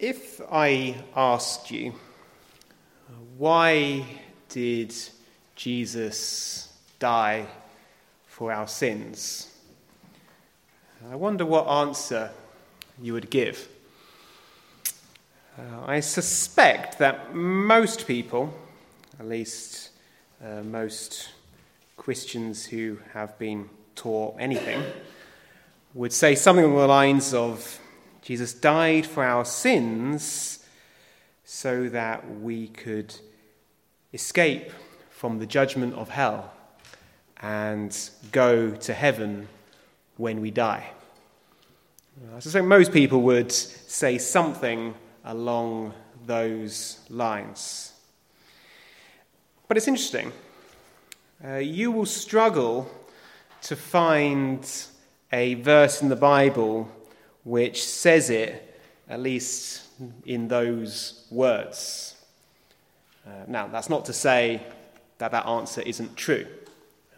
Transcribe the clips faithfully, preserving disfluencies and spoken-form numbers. If I asked you, why did Jesus die for our sins? I wonder what answer you would give. Uh, I suspect that most people, at least uh, most Christians who have been taught anything, would say something along the lines of, Jesus died for our sins so that we could escape from the judgment of hell and go to heaven when we die. I suspect most people would say something along those lines. But it's interesting. Uh, you will struggle to find a verse in the Bible which says it, at least in those words. Uh, now, that's not to say that that answer isn't true.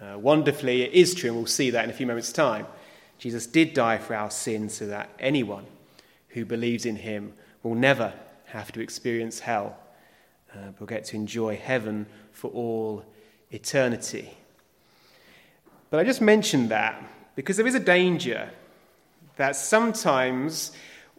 Uh, wonderfully, it is true, and we'll see that in a few moments' time. Jesus did die for our sins so that anyone who believes in him will never have to experience hell, uh, but will get to enjoy heaven for all eternity. But I just mentioned that because there is a danger that sometimes,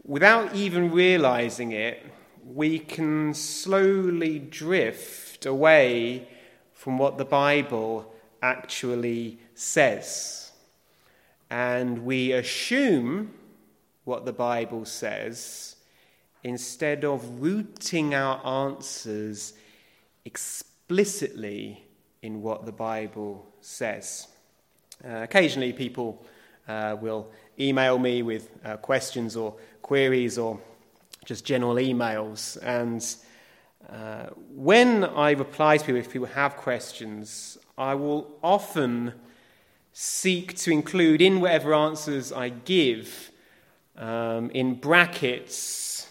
without even realizing it, we can slowly drift away from what the Bible actually says. And we assume what the Bible says instead of rooting our answers explicitly in what the Bible says. Uh, occasionally people uh, will email me with uh, questions or queries or just general emails. And uh, when I reply to people, if people have questions, I will often seek to include in whatever answers I give, um, in brackets,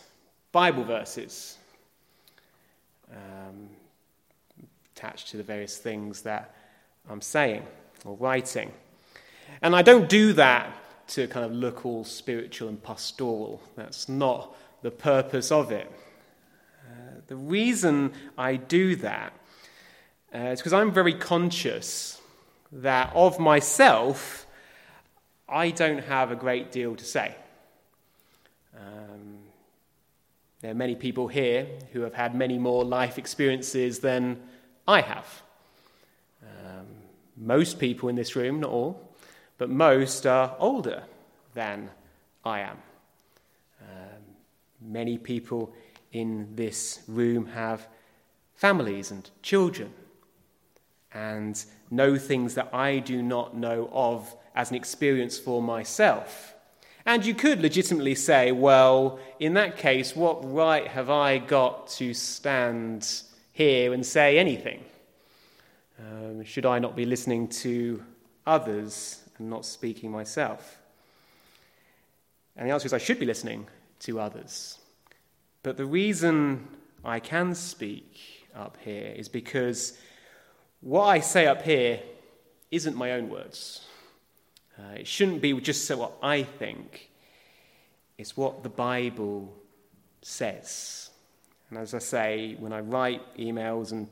Bible verses um, attached to the various things that I'm saying or writing. And I don't do that to kind of look all spiritual and pastoral. That's not the purpose of it. Uh, the reason I do that uh, is because I'm very conscious that of myself, I don't have a great deal to say. Um, there are many people here who have had many more life experiences than I have. Um, most people in this room, not all, but most are older than I am. Um, many people in this room have families and children and know things that I do not know of as an experience for myself. And you could legitimately say, well, in that case, what right have I got to stand here and say anything? Um, should I not be listening to others and not speaking myself? And the answer is I should be listening to others. But the reason I can speak up here is because what I say up here isn't my own words. Uh, it shouldn't be just so what I think. It's what the Bible says. And as I say, when I write emails and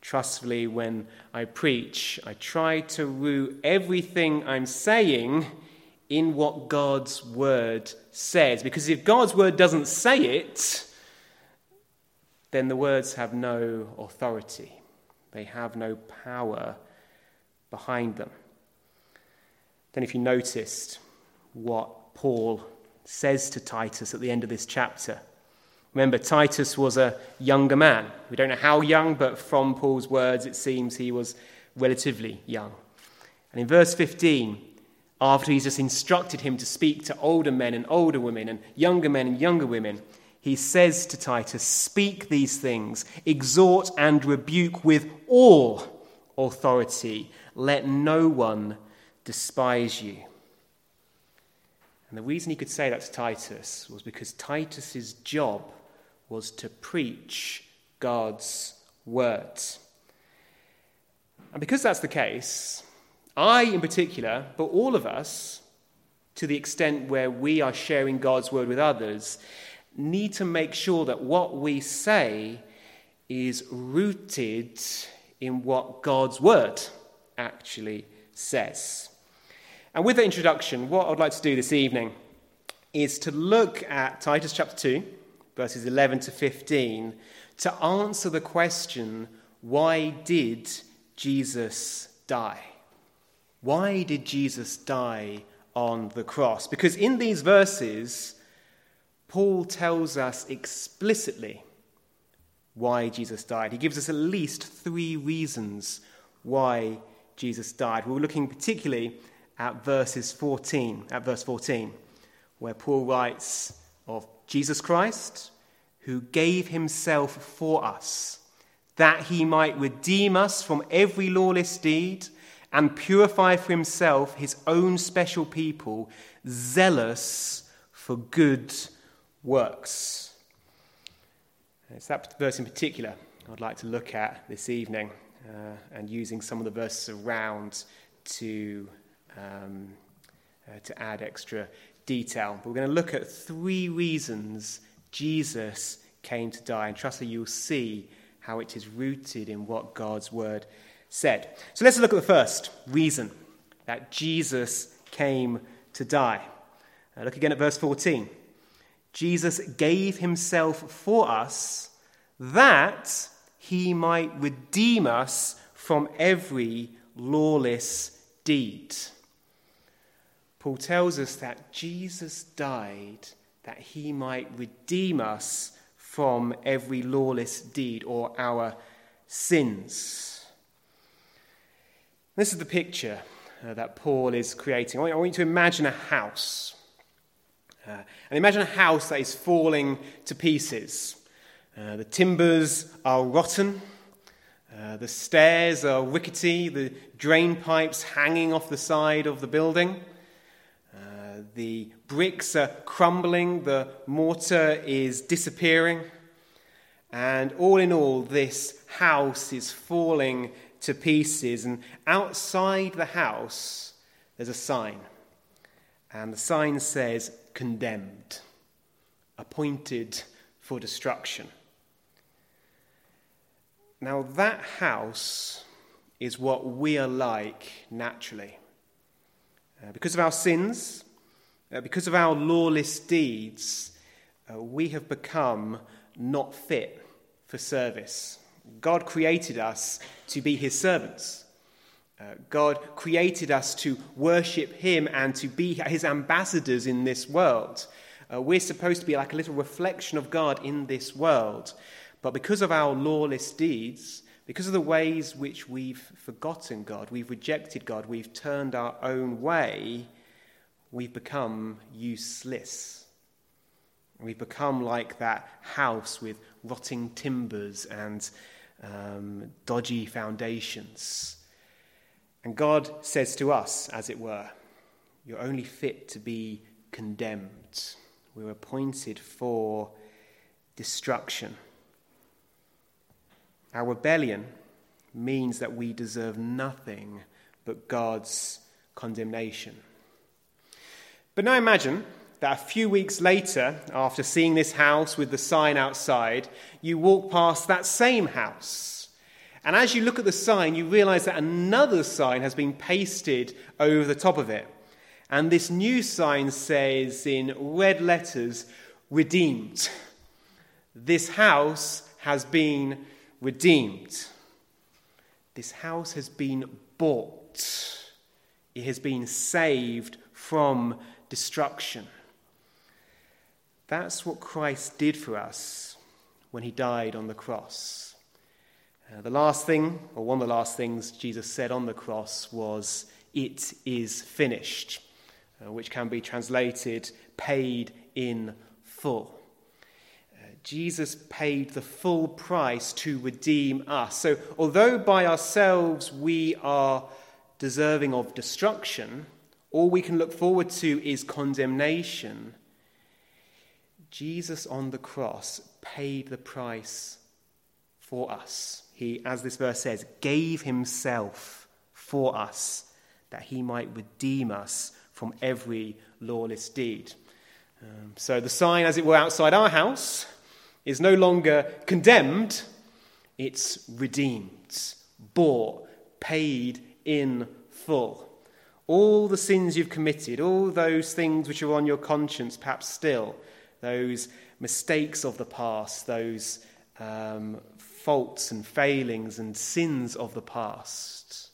trustfully, when I preach, I try to root everything I'm saying in what God's word says. Because if God's word doesn't say it, then the words have no authority. They have no power behind them. Then if you noticed what Paul says to Titus at the end of this chapter, remember, Titus was a younger man. We don't know how young, but from Paul's words, it seems he was relatively young. And in verse fifteen, after he's just instructed him to speak to older men and older women and younger men and younger women, he says to Titus, "Speak these things, exhort and rebuke with all authority. Let no one despise you." And the reason he could say that to Titus was because Titus's job was to preach God's word. And because that's the case, I in particular, but all of us, to the extent where we are sharing God's word with others, need to make sure that what we say is rooted in what God's word actually says. And with that introduction, what I'd like to do this evening is to look at Titus chapter two, verses eleven to fifteen, to answer the question, why did Jesus die? Why did Jesus die on the cross? Because in these verses, Paul tells us explicitly why Jesus died. He gives us at least three reasons why Jesus died. We were looking particularly at verses fourteen, at verse fourteen, where Paul writes of Jesus Christ, who gave himself for us, that he might redeem us from every lawless deed and purify for himself his own special people, zealous for good works. It's that verse in particular I'd like to look at this evening, uh, and using some of the verses around to um, uh, to add extra detail. But we're going to look at three reasons Jesus came to die, and trust that you'll see how it is rooted in what God's word said. So let's look at the first reason that Jesus came to die. Uh, look again at verse fourteen. Jesus gave himself for us that he might redeem us from every lawless deed. Paul tells us that Jesus died that he might redeem us from every lawless deed or our sins. This is the picture uh, that Paul is creating. I want you to imagine a house. Uh, and imagine a house that is falling to pieces. Uh, the timbers are rotten, uh, the stairs are rickety, the drain pipes hanging off the side of the building, uh, the bricks are crumbling, the mortar is disappearing, and all in all, this house is falling to pieces. And outside the house, there's a sign. And the sign says, condemned, appointed for destruction. Now that house is what we are like naturally. Uh, because of our sins, uh, because of our lawless deeds, uh, we have become not fit for service. God created us to be his servants. Uh, God created us to worship him and to be his ambassadors in this world. Uh, we're supposed to be like a little reflection of God in this world. But because of our lawless deeds, because of the ways which we've forgotten God, we've rejected God, we've turned our own way, we've become useless. We've become like that house with rotting timbers and um, dodgy foundations. And God says to us, as it were, you're only fit to be condemned. We're appointed for destruction. Our rebellion means that we deserve nothing but God's condemnation. But now imagine that a few weeks later, after seeing this house with the sign outside, you walk past that same house. And as you look at the sign, you realize that another sign has been pasted over the top of it. And this new sign says in red letters, redeemed. This house has been redeemed. This house has been bought. It has been saved from destruction. That's what Christ did for us when he died on the cross. Uh, the last thing, or one of the last things Jesus said on the cross was, it is finished, uh, which can be translated, paid in full. Uh, Jesus paid the full price to redeem us. So although by ourselves we are deserving of destruction, all we can look forward to is condemnation, Jesus on the cross paid the price for us. He, as this verse says, gave himself for us that he might redeem us from every lawless deed. Um, so the sign, as it were, outside our house is no longer condemned, it's redeemed, bought, paid in full. All the sins you've committed, all those things which are on your conscience, perhaps still, those mistakes of the past, those um, faults and failings and sins of the past,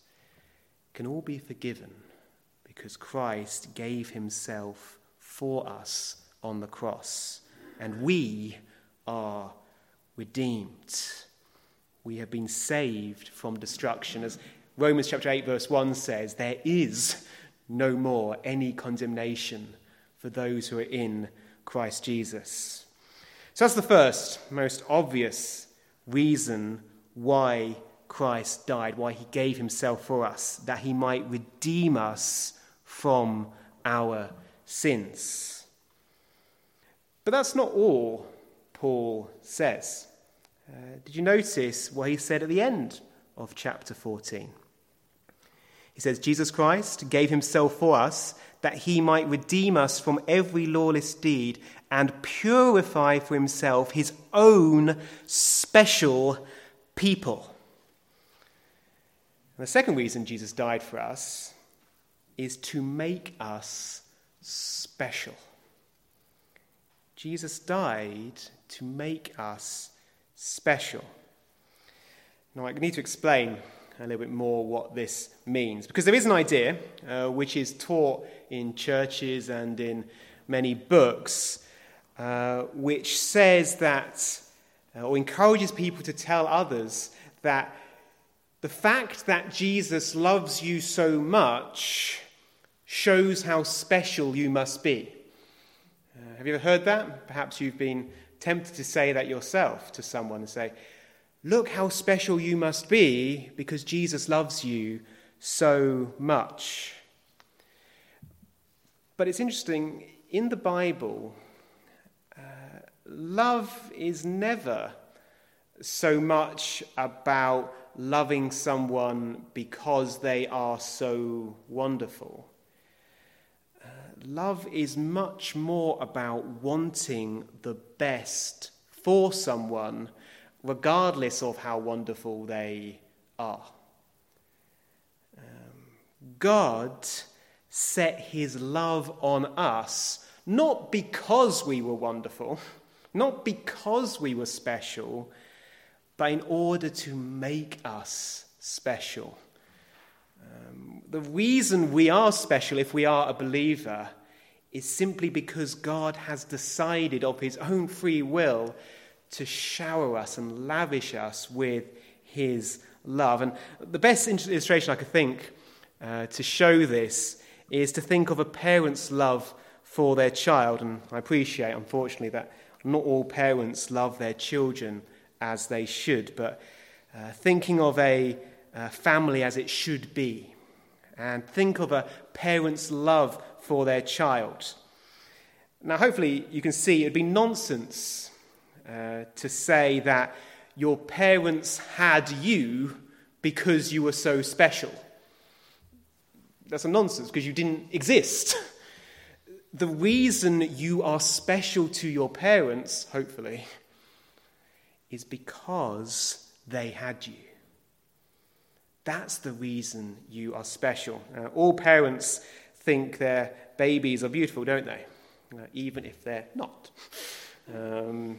can all be forgiven because Christ gave himself for us on the cross, and we are redeemed. We have been saved from destruction. As Romans chapter eight verse one says, there is no more any condemnation for those who are in Christ Jesus. So that's the first, most obvious reason why Christ died, why he gave himself for us, that he might redeem us from our sins. But that's not all Paul says. Uh, did you notice what he said at the end of chapter fourteen? He says, Jesus Christ gave himself for us that he might redeem us from every lawless deed and purify for himself his own special people. And the second reason Jesus died for us is to make us special. Jesus died to make us special. Now, I need to explain a little bit more what this means, because there is an idea uh, which is taught in churches and in many books uh, which says that uh, or encourages people to tell others that the fact that Jesus loves you so much shows how special you must be. Uh, have you ever heard that? Perhaps you've been tempted to say that yourself to someone and say, look how special you must be because Jesus loves you so much. But it's interesting, in the Bible, uh, love is never so much about loving someone because they are so wonderful. Uh, love is much more about wanting the best for someone regardless of how wonderful they are. Um, God set his love on us, not because we were wonderful, not because we were special, but in order to make us special. Um, the reason we are special, if we are a believer, is simply because God has decided of his own free will to shower us and lavish us with his love. And the best illustration I could think uh, to show this is to think of a parent's love for their child. And I appreciate, unfortunately, that not all parents love their children as they should, but uh, thinking of a uh, family as it should be, and think of a parent's love for their child. Now, hopefully you can see it'd be nonsense Uh, to say that your parents had you because you were so special. That's a nonsense, because you didn't exist. The reason you are special to your parents, hopefully, is because they had you. That's the reason you are special. Uh, all parents think their babies are beautiful, don't they? Uh, even if they're not. Um...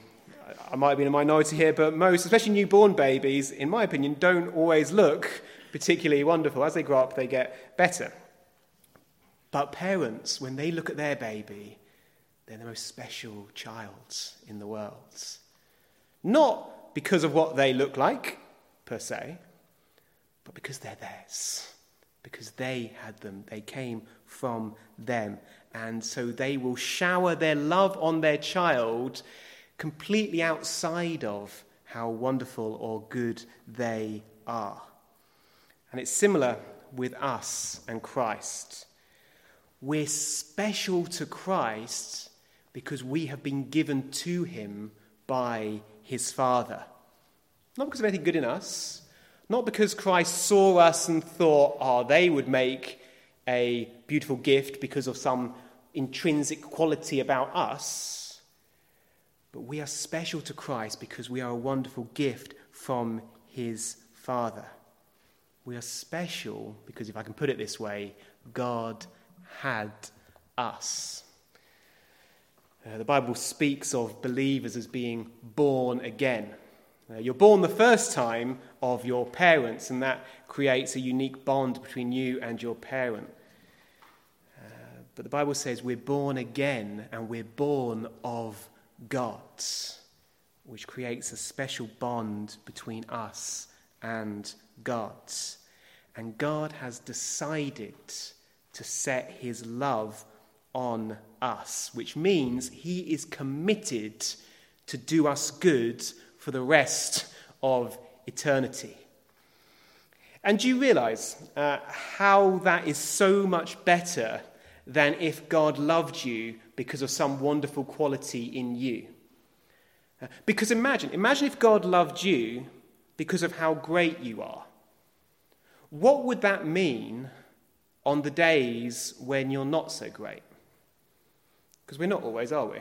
I might have been a minority here, but most, especially newborn babies, in my opinion, don't always look particularly wonderful. As they grow up, they get better. But parents, when they look at their baby, they're the most special child in the world. Not because of what they look like, per se, but because they're theirs. Because they had them. They came from them. And so they will shower their love on their child completely outside of how wonderful or good they are. And it's similar with us and Christ. We're special to Christ because we have been given to him by his Father. Not because of anything good in us, not because Christ saw us and thought, oh, they would make a beautiful gift because of some intrinsic quality about us, but we are special to Christ because we are a wonderful gift from his Father. We are special because, if I can put it this way, God had us. Uh, the Bible speaks of believers as being born again. Uh, you're born the first time of your parents, and that creates a unique bond between you and your parent. Uh, but the Bible says we're born again, and we're born of God, which creates a special bond between us and God. And God has decided to set his love on us, which means he is committed to do us good for the rest of eternity. And do you realize uh, how that is so much better than if God loved you because of some wonderful quality in you? Uh, because imagine, imagine if God loved you because of how great you are. What would that mean on the days when you're not so great? Because we're not always, are we?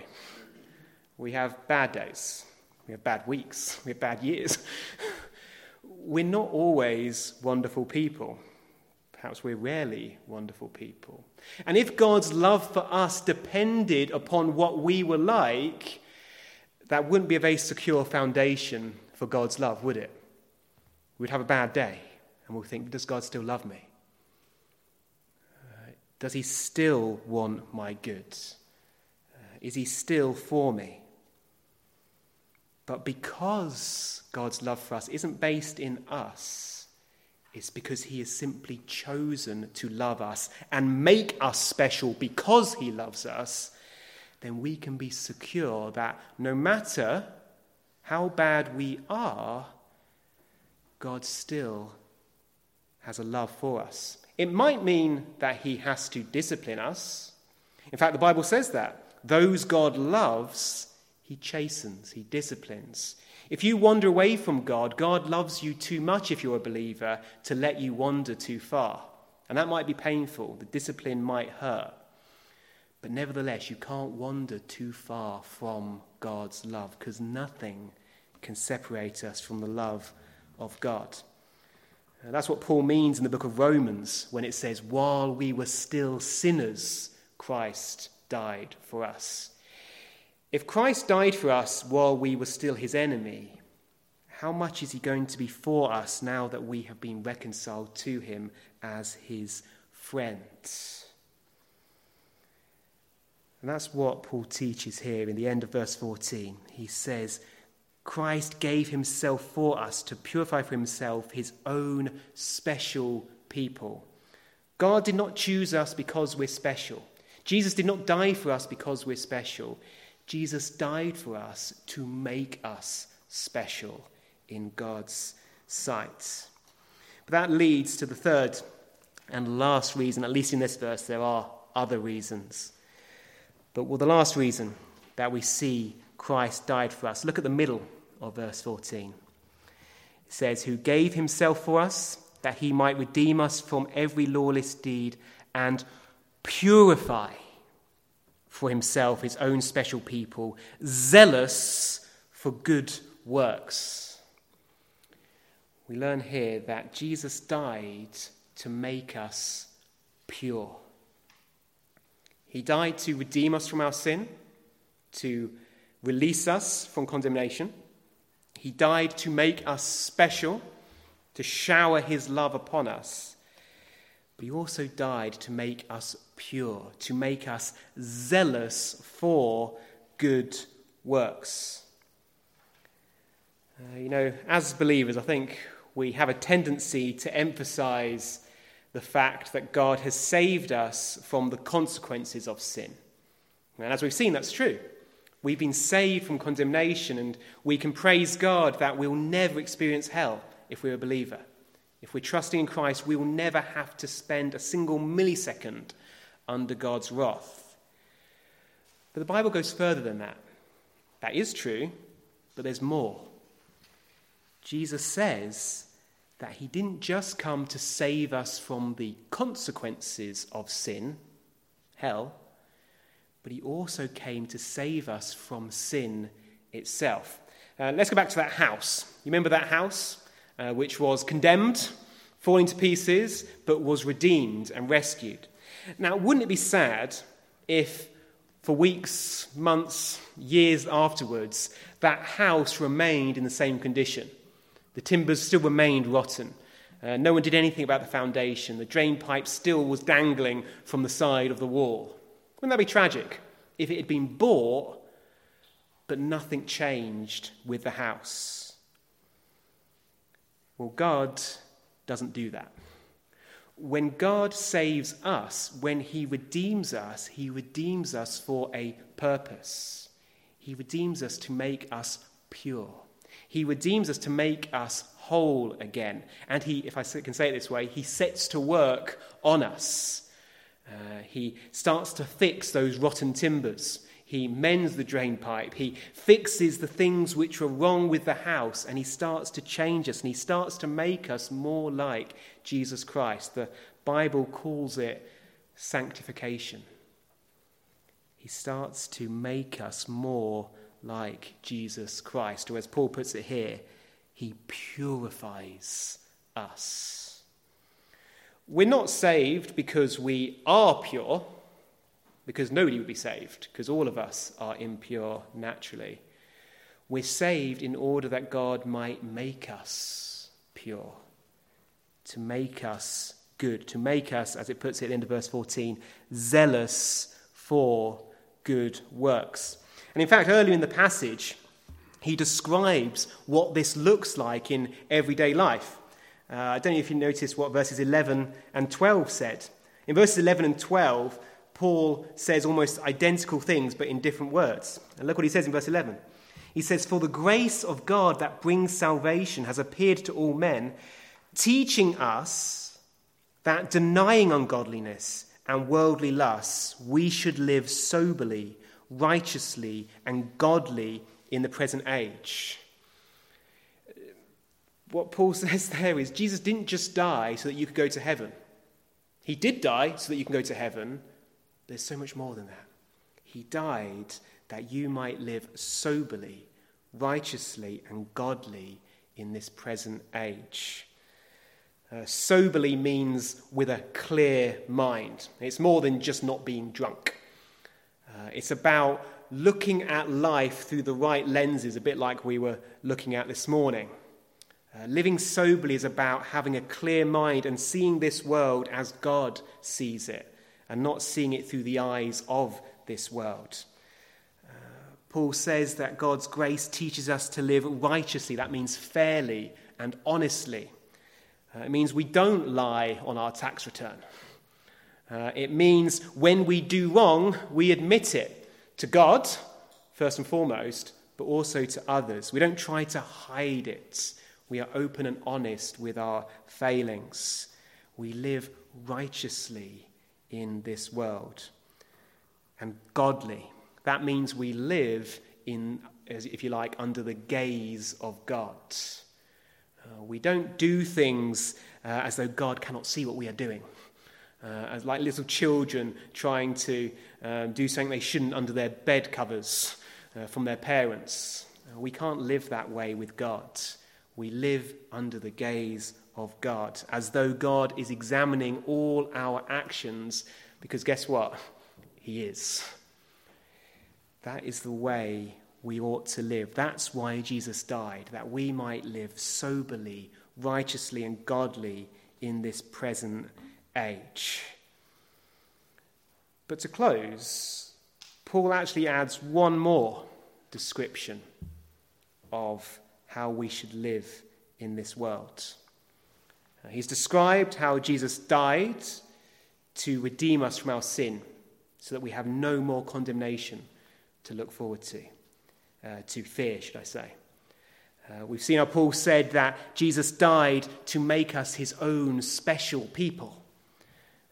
We have bad days. We have bad weeks. We have bad years. We're not always wonderful people. Perhaps we're rarely wonderful people. And if God's love for us depended upon what we were like, that wouldn't be a very secure foundation for God's love, would it? We'd have a bad day, and we'll think, does God still love me? Uh, does he still want my good? Is he still for me? But because God's love for us isn't based in us, it's because he has simply chosen to love us and make us special because he loves us, then we can be secure that no matter how bad we are, God still has a love for us. It might mean that he has to discipline us. In fact, the Bible says that. Those God loves, he chastens, he disciplines. If you wander away from God, God loves you too much, if you're a believer, to let you wander too far. And that might be painful. The discipline might hurt. But nevertheless, you can't wander too far from God's love, because nothing can separate us from the love of God. And that's what Paul means in the book of Romans when it says, while we were still sinners, Christ died for us. If Christ died for us while we were still his enemy, how much is he going to be for us now that we have been reconciled to him as his friend? And that's what Paul teaches here in the end of verse fourteen. He says, Christ gave himself for us to purify for himself his own special people. God did not choose us because we're special. Jesus did not die for us because we're special. Jesus died for us to make us special in God's sight. But that leads to the third and last reason. At least in this verse, there are other reasons. But well, the last reason that we see Christ died for us. Look at the middle of verse fourteen. It says, who gave himself for us, that he might redeem us from every lawless deed and purify for himself his own special people, zealous for good works. We learn here that Jesus died to make us pure. He died to redeem us from our sin, to release us from condemnation. He died to make us special, to shower his love upon us. But he also died to make us pure, to make us zealous for good works. Uh, you know, as believers, I think we have a tendency to emphasize the fact that God has saved us from the consequences of sin. And as we've seen, that's true. We've been saved from condemnation, and we can praise God that we'll never experience hell if we're a believer. If we're trusting in Christ, we will never have to spend a single millisecond under God's wrath. But the Bible goes further than that. That is true, but there's more. Jesus says that he didn't just come to save us from the consequences of sin, hell, but he also came to save us from sin itself. Uh, let's go back to that house. You remember that house, uh, which was condemned, falling to pieces, but was redeemed and rescued. Now, wouldn't it be sad if for weeks, months, years afterwards, that house remained in the same condition? The timbers still remained rotten. Uh, no one did anything about the foundation. The drain pipe still was dangling from the side of the wall. Wouldn't that be tragic if it had been bought, but nothing changed with the house? Well, God doesn't do that. When God saves us, when he redeems us, he redeems us for a purpose. He redeems us to make us pure. He redeems us to make us whole again. And he, if I can say it this way, he sets to work on us. Uh, he starts to fix those rotten timbers. He mends the drain pipe. He fixes the things which were wrong with the house, and he starts to change us, and he starts to make us more like Jesus Christ. The Bible calls it sanctification. He starts to make us more like Jesus Christ, or as Paul puts it here, he purifies us. We're not saved because we are pure, because nobody would be saved, because all of us are impure naturally. We're saved in order that God might make us pure, to make us good, to make us, as it puts it at the end of verse fourteen, zealous for good works. And in fact, earlier in the passage, he describes what this looks like in everyday life. Uh, I don't know if you noticed what verses eleven and twelve said. In verses eleven and twelve, Paul says almost identical things, but in different words. And look what he says in verse eleven. He says, "For the grace of God that brings salvation has appeared to all men, teaching us that denying ungodliness and worldly lusts, we should live soberly, righteously, and godly in the present age." What Paul says there is Jesus didn't just die so that you could go to heaven. He did die so that you can go to heaven. There's so much more than that. He died that you might live soberly, righteously, and godly in this present age. Uh, soberly means with a clear mind. It's more than just not being drunk. Uh, it's about looking at life through the right lenses, a bit like we were looking at this morning. Uh, living soberly is about having a clear mind and seeing this world as God sees it and not seeing it through the eyes of this world. Uh, Paul says that God's grace teaches us to live righteously. That means fairly and honestly. Uh, it means we don't lie on our tax return. Uh, it means when we do wrong, we admit it to God, first and foremost, but also to others. We don't try to hide it. We are open and honest with our failings. We live righteously in this world. And godly, that means we live in, if you like, under the gaze of God. Uh, we don't do things uh, as though God cannot see what we are doing. Uh, as like little children trying to um, do something they shouldn't under their bed covers uh, from their parents. Uh, we can't live that way with God. We live under the gaze of God, as though God is examining all our actions, because guess what? He is. That is the way we ought to live. That's why Jesus died, that we might live soberly, righteously, and godly in this present age. But to close, Paul actually adds one more description of how we should live in this world. He's described how Jesus died to redeem us from our sin so that we have no more condemnation to look forward to, uh, to fear, should I say. Uh, we've seen how Paul said that Jesus died to make us his own special people.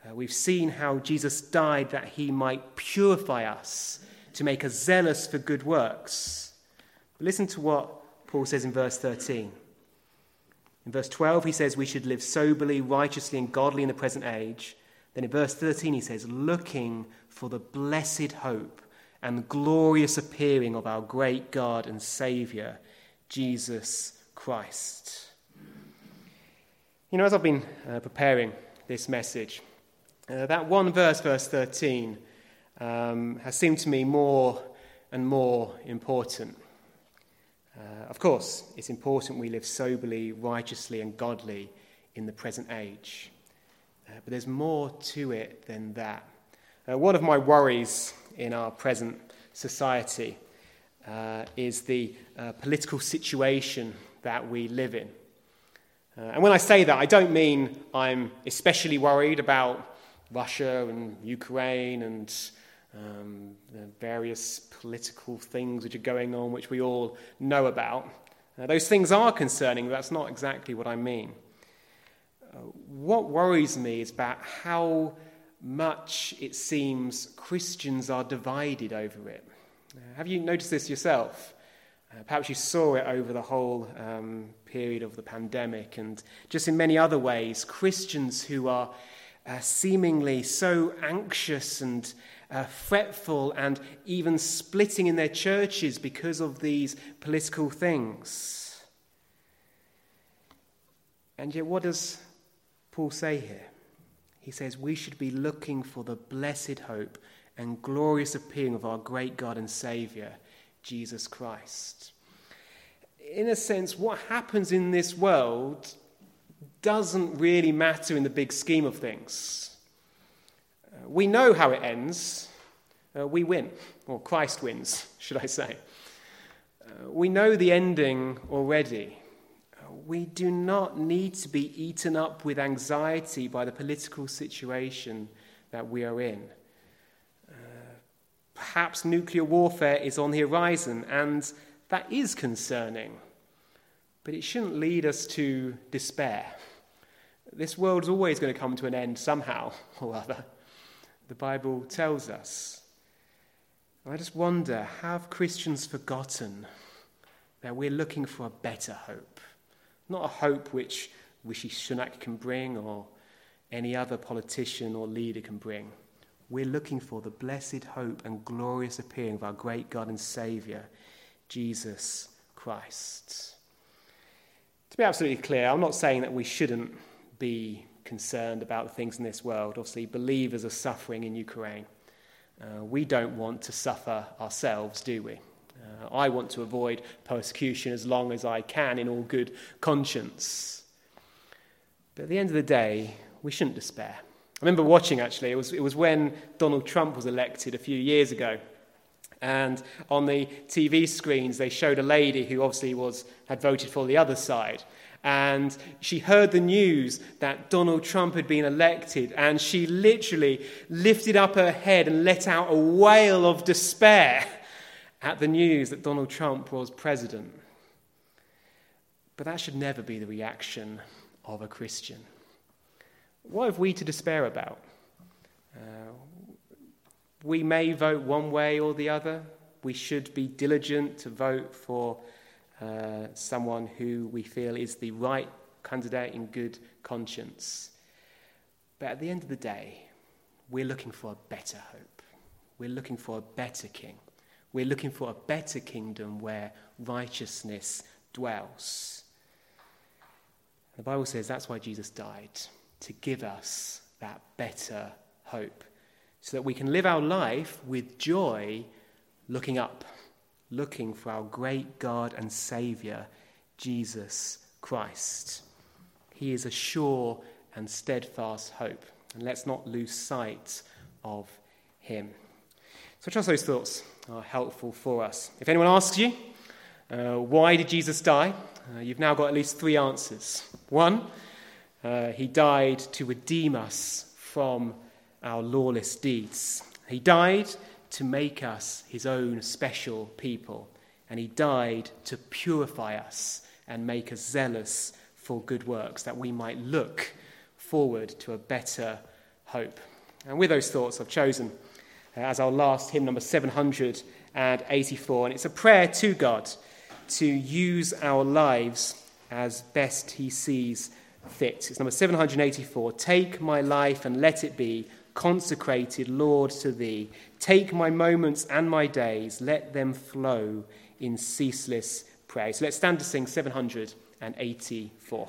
Uh, we've seen how Jesus died that he might purify us, to make us zealous for good works. But listen to what Paul says in verse thirteen. In verse twelve, he says we should live soberly, righteously, and godly in the present age. Then in verse thirteen, he says, looking for the blessed hope and the glorious appearing of our great God and Saviour, Jesus Christ. You know, as I've been uh, preparing this message, uh, that one verse, verse thirteen, um, has seemed to me more and more important. Uh, of course, it's important we live soberly, righteously, and godly in the present age. Uh, but there's more to it than that. Uh, one of my worries in our present society uh, is the uh, political situation that we live in. Uh, and when I say that, I don't mean I'm especially worried about Russia and Ukraine and um, the various political things which are going on, which we all know about. Uh, those things are concerning, but that's not exactly what I mean. Uh, what worries me is about how much, it seems, Christians are divided over it. Uh, have you noticed this yourself? Uh, perhaps you saw it over the whole um, period of the pandemic, and just in many other ways, Christians who are uh, seemingly so anxious and uh, fretful and even splitting in their churches because of these political things. And yet, what does Paul say here? He says we should be looking for the blessed hope and glorious appearing of our great God and Saviour, Jesus Christ. In a sense, what happens in this world doesn't really matter in the big scheme of things. Uh, we know how it ends. Uh, we win, or Christ wins, should I say. Uh, we know the ending already. We do not need to be eaten up with anxiety by the political situation that we are in. Uh, perhaps nuclear warfare is on the horizon, and that is concerning. But it shouldn't lead us to despair. This world is always going to come to an end somehow or other. The Bible tells us. And I just wonder, have Christians forgotten that we're looking for a better hope? Not a hope which Rishi Sunak can bring or any other politician or leader can bring. We're looking for the blessed hope and glorious appearing of our great God and Saviour, Jesus Christ. To be absolutely clear, I'm not saying that we shouldn't be concerned about the things in this world. Obviously, believers are suffering in Ukraine. Uh, we don't want to suffer ourselves, do we? Uh, I want to avoid persecution as long as I can in all good conscience. But at the end of the day, we shouldn't despair. I remember watching, actually, it was, it was when Donald Trump was elected a few years ago. And on the T V screens, they showed a lady who obviously was had voted for the other side. And she heard the news that Donald Trump had been elected. And she literally lifted up her head and let out a wail of despair at the news that Donald Trump was president. But that should never be the reaction of a Christian. What have we to despair about? Uh, we may vote one way or the other. We should be diligent to vote for uh, someone who we feel is the right candidate in good conscience. But at the end of the day, we're looking for a better hope. We're looking for a better king. We're looking for a better kingdom where righteousness dwells. The Bible says that's why Jesus died, to give us that better hope, so that we can live our life with joy, looking up, looking for our great God and Saviour, Jesus Christ. He is a sure and steadfast hope, and let's not lose sight of him. So I trust those thoughts are helpful for us. If anyone asks you, uh, why did Jesus die? Uh, you've now got at least three answers. One, uh, he died to redeem us from our lawless deeds. He died to make us his own special people. And he died to purify us and make us zealous for good works, that we might look forward to a better hope. And with those thoughts, I've chosen as our last hymn, number seven hundred eighty-four. And it's a prayer to God to use our lives as best he sees fit. It's number seven hundred eighty-four. Take my life and let it be consecrated, Lord, to thee. Take my moments and my days. Let them flow in ceaseless praise. So let's stand to sing seven hundred eighty-four.